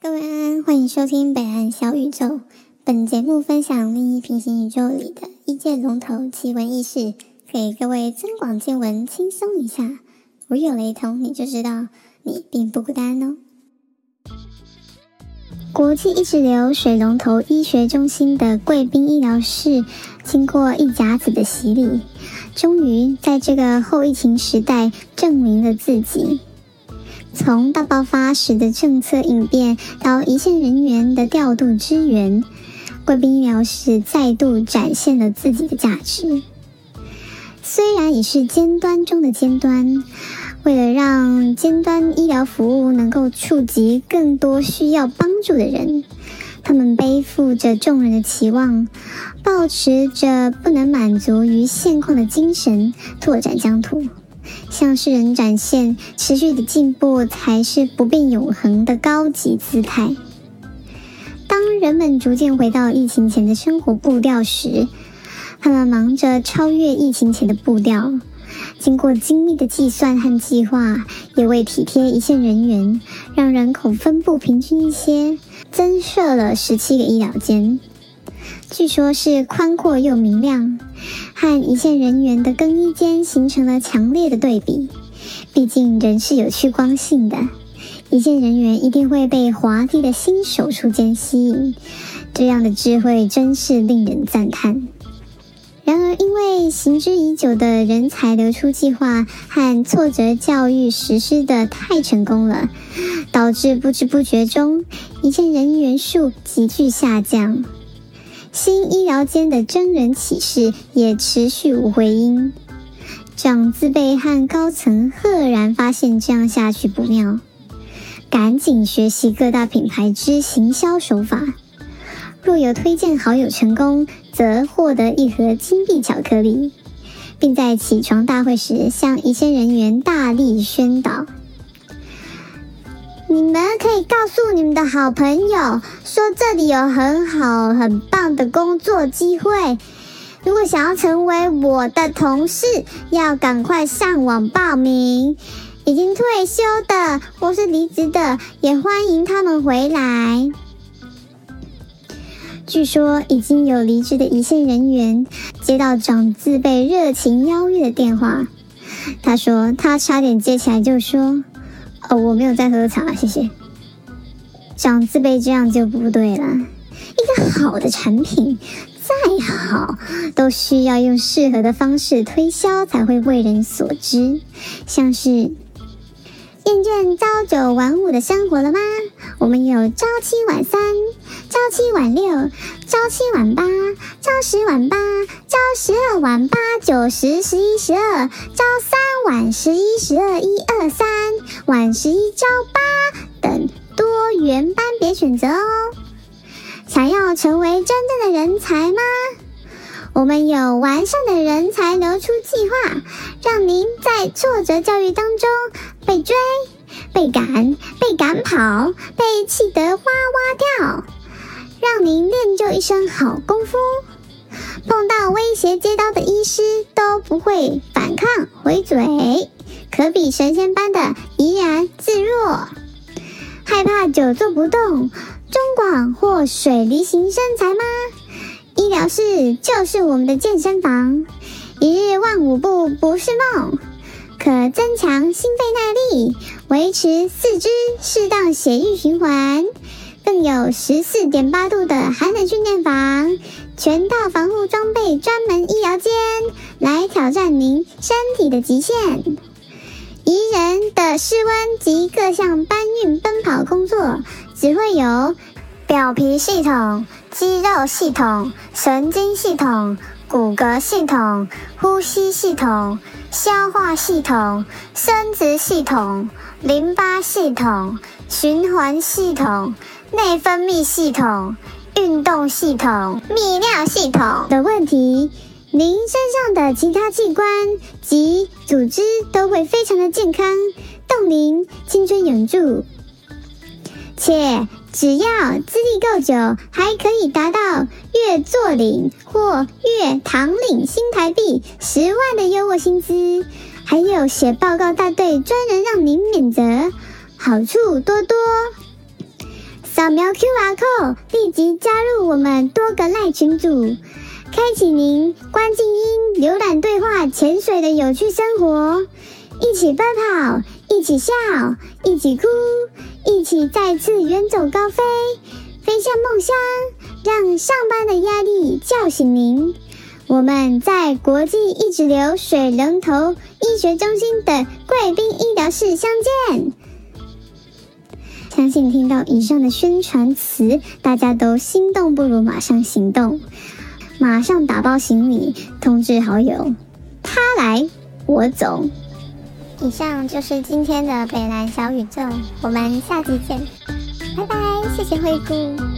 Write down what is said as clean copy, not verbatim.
各位安安，欢迎收听北岸小宇宙。本节目分享另一平行宇宙里的异界龙头奇闻异事，给各位增广见闻，轻松一下。我有雷同，你就知道你并不孤单哦。国际一直流水龙头医学中心的贵宾医疗室，经过一甲子的洗礼，终于在这个后疫情时代证明了自己。从大爆发时的政策演变到一线人员的调度支援，贵宾医疗室再度展现了自己的价值。虽然也是尖端中的尖端，为了让尖端医疗服务能够触及更多需要帮助的人，他们背负着众人的期望，抱持着不能满足于现况的精神，拓展疆土。向世人展现持续的进步才是不变永恒的高级姿态。当人们逐渐回到疫情前的生活步调时，他们忙着超越疫情前的步调，经过精密的计算和计划，也为体贴一线人员，让人口分布平均一些，增设了17个医疗间，据说是宽阔又明亮，和一线人员的更衣间形成了强烈的对比。毕竟人是有趋光性的，一线人员一定会被华丽的新手术间吸引，这样的智慧真是令人赞叹。然而，因为行之已久的人才流出计划和挫折教育实施的太成功了，导致不知不觉中一线人员数急剧下降。新医疗间的真人启示也持续无回音，长资辈和高层赫然发现这样下去不妙，赶紧学习各大品牌之行销手法。若有推荐好友成功，则获得一盒金币巧克力，并在起床大会时向一线人员大力宣导。你们可以告诉你们的好朋友，说这里有很好很棒的工作机会，如果想要成为我的同事，要赶快上网报名。已经退休的或是离职的，也欢迎他们回来。据说已经有离职的一线人员接到长字辈热情邀约的电话，他说他差点接起来就说，我没有在喝茶，谢谢。长字辈这样就不对了，一个好的产品再好都需要用适合的方式推销才会为人所知。像是厌倦朝九晚五的生活了吗？我们有朝七晚三、朝七晚六、朝七晚八、朝十晚八、朝十二晚八、九十、十一、十二、朝三晚十一、十二、一二三、晚十一、朝八等多元班别选择哦。想要成为真正的人才吗？我们有完善的人才流出计划，让您在挫折教育当中被追、被赶、被赶跑、被气得哇哇掉，让您练就一身好功夫。碰到威胁接刀的医师都不会反抗回嘴，可比神仙般的怡然自若。害怕久坐不动、中广或水梨型身材吗？医疗室就是我们的健身房，一日万五步不是梦，可增强心肺耐力，维持四肢适当血液循环，更有 14.8 度的寒冷训练房，全套防护装备专门医疗间，来挑战您身体的极限。宜人的室温及各项搬运奔跑工作，只会有表皮系统、肌肉系统、神经系统、骨骼系统、呼吸系统、消化系统、生殖系统、淋巴系统、循环系统、内分泌系统、运动系统、泌尿系统的问题，您身上的其他器官及组织都会非常的健康，动您青春永驻。且只要资历够久，还可以达到月座领或月堂领新台币10万的优渥薪资，还有写报告大队专人让您免责，好处多多。扫描 QR Code 立即加入我们多个LINE群组，开启您关静音浏览对话潜水的有趣生活，一起奔跑，一起笑，一起哭，一起再次远走高飞，飞向梦想，让上班的压力叫醒您。我们在国际一指流水龙头医学中心的贵宾医疗室相见。相信听到以上的宣传词，大家都心动不如马上行动，马上打包行李，通知好友，他来我走。以上就是今天的北蓝小宇宙，我们下集见，拜拜，谢谢惠顾。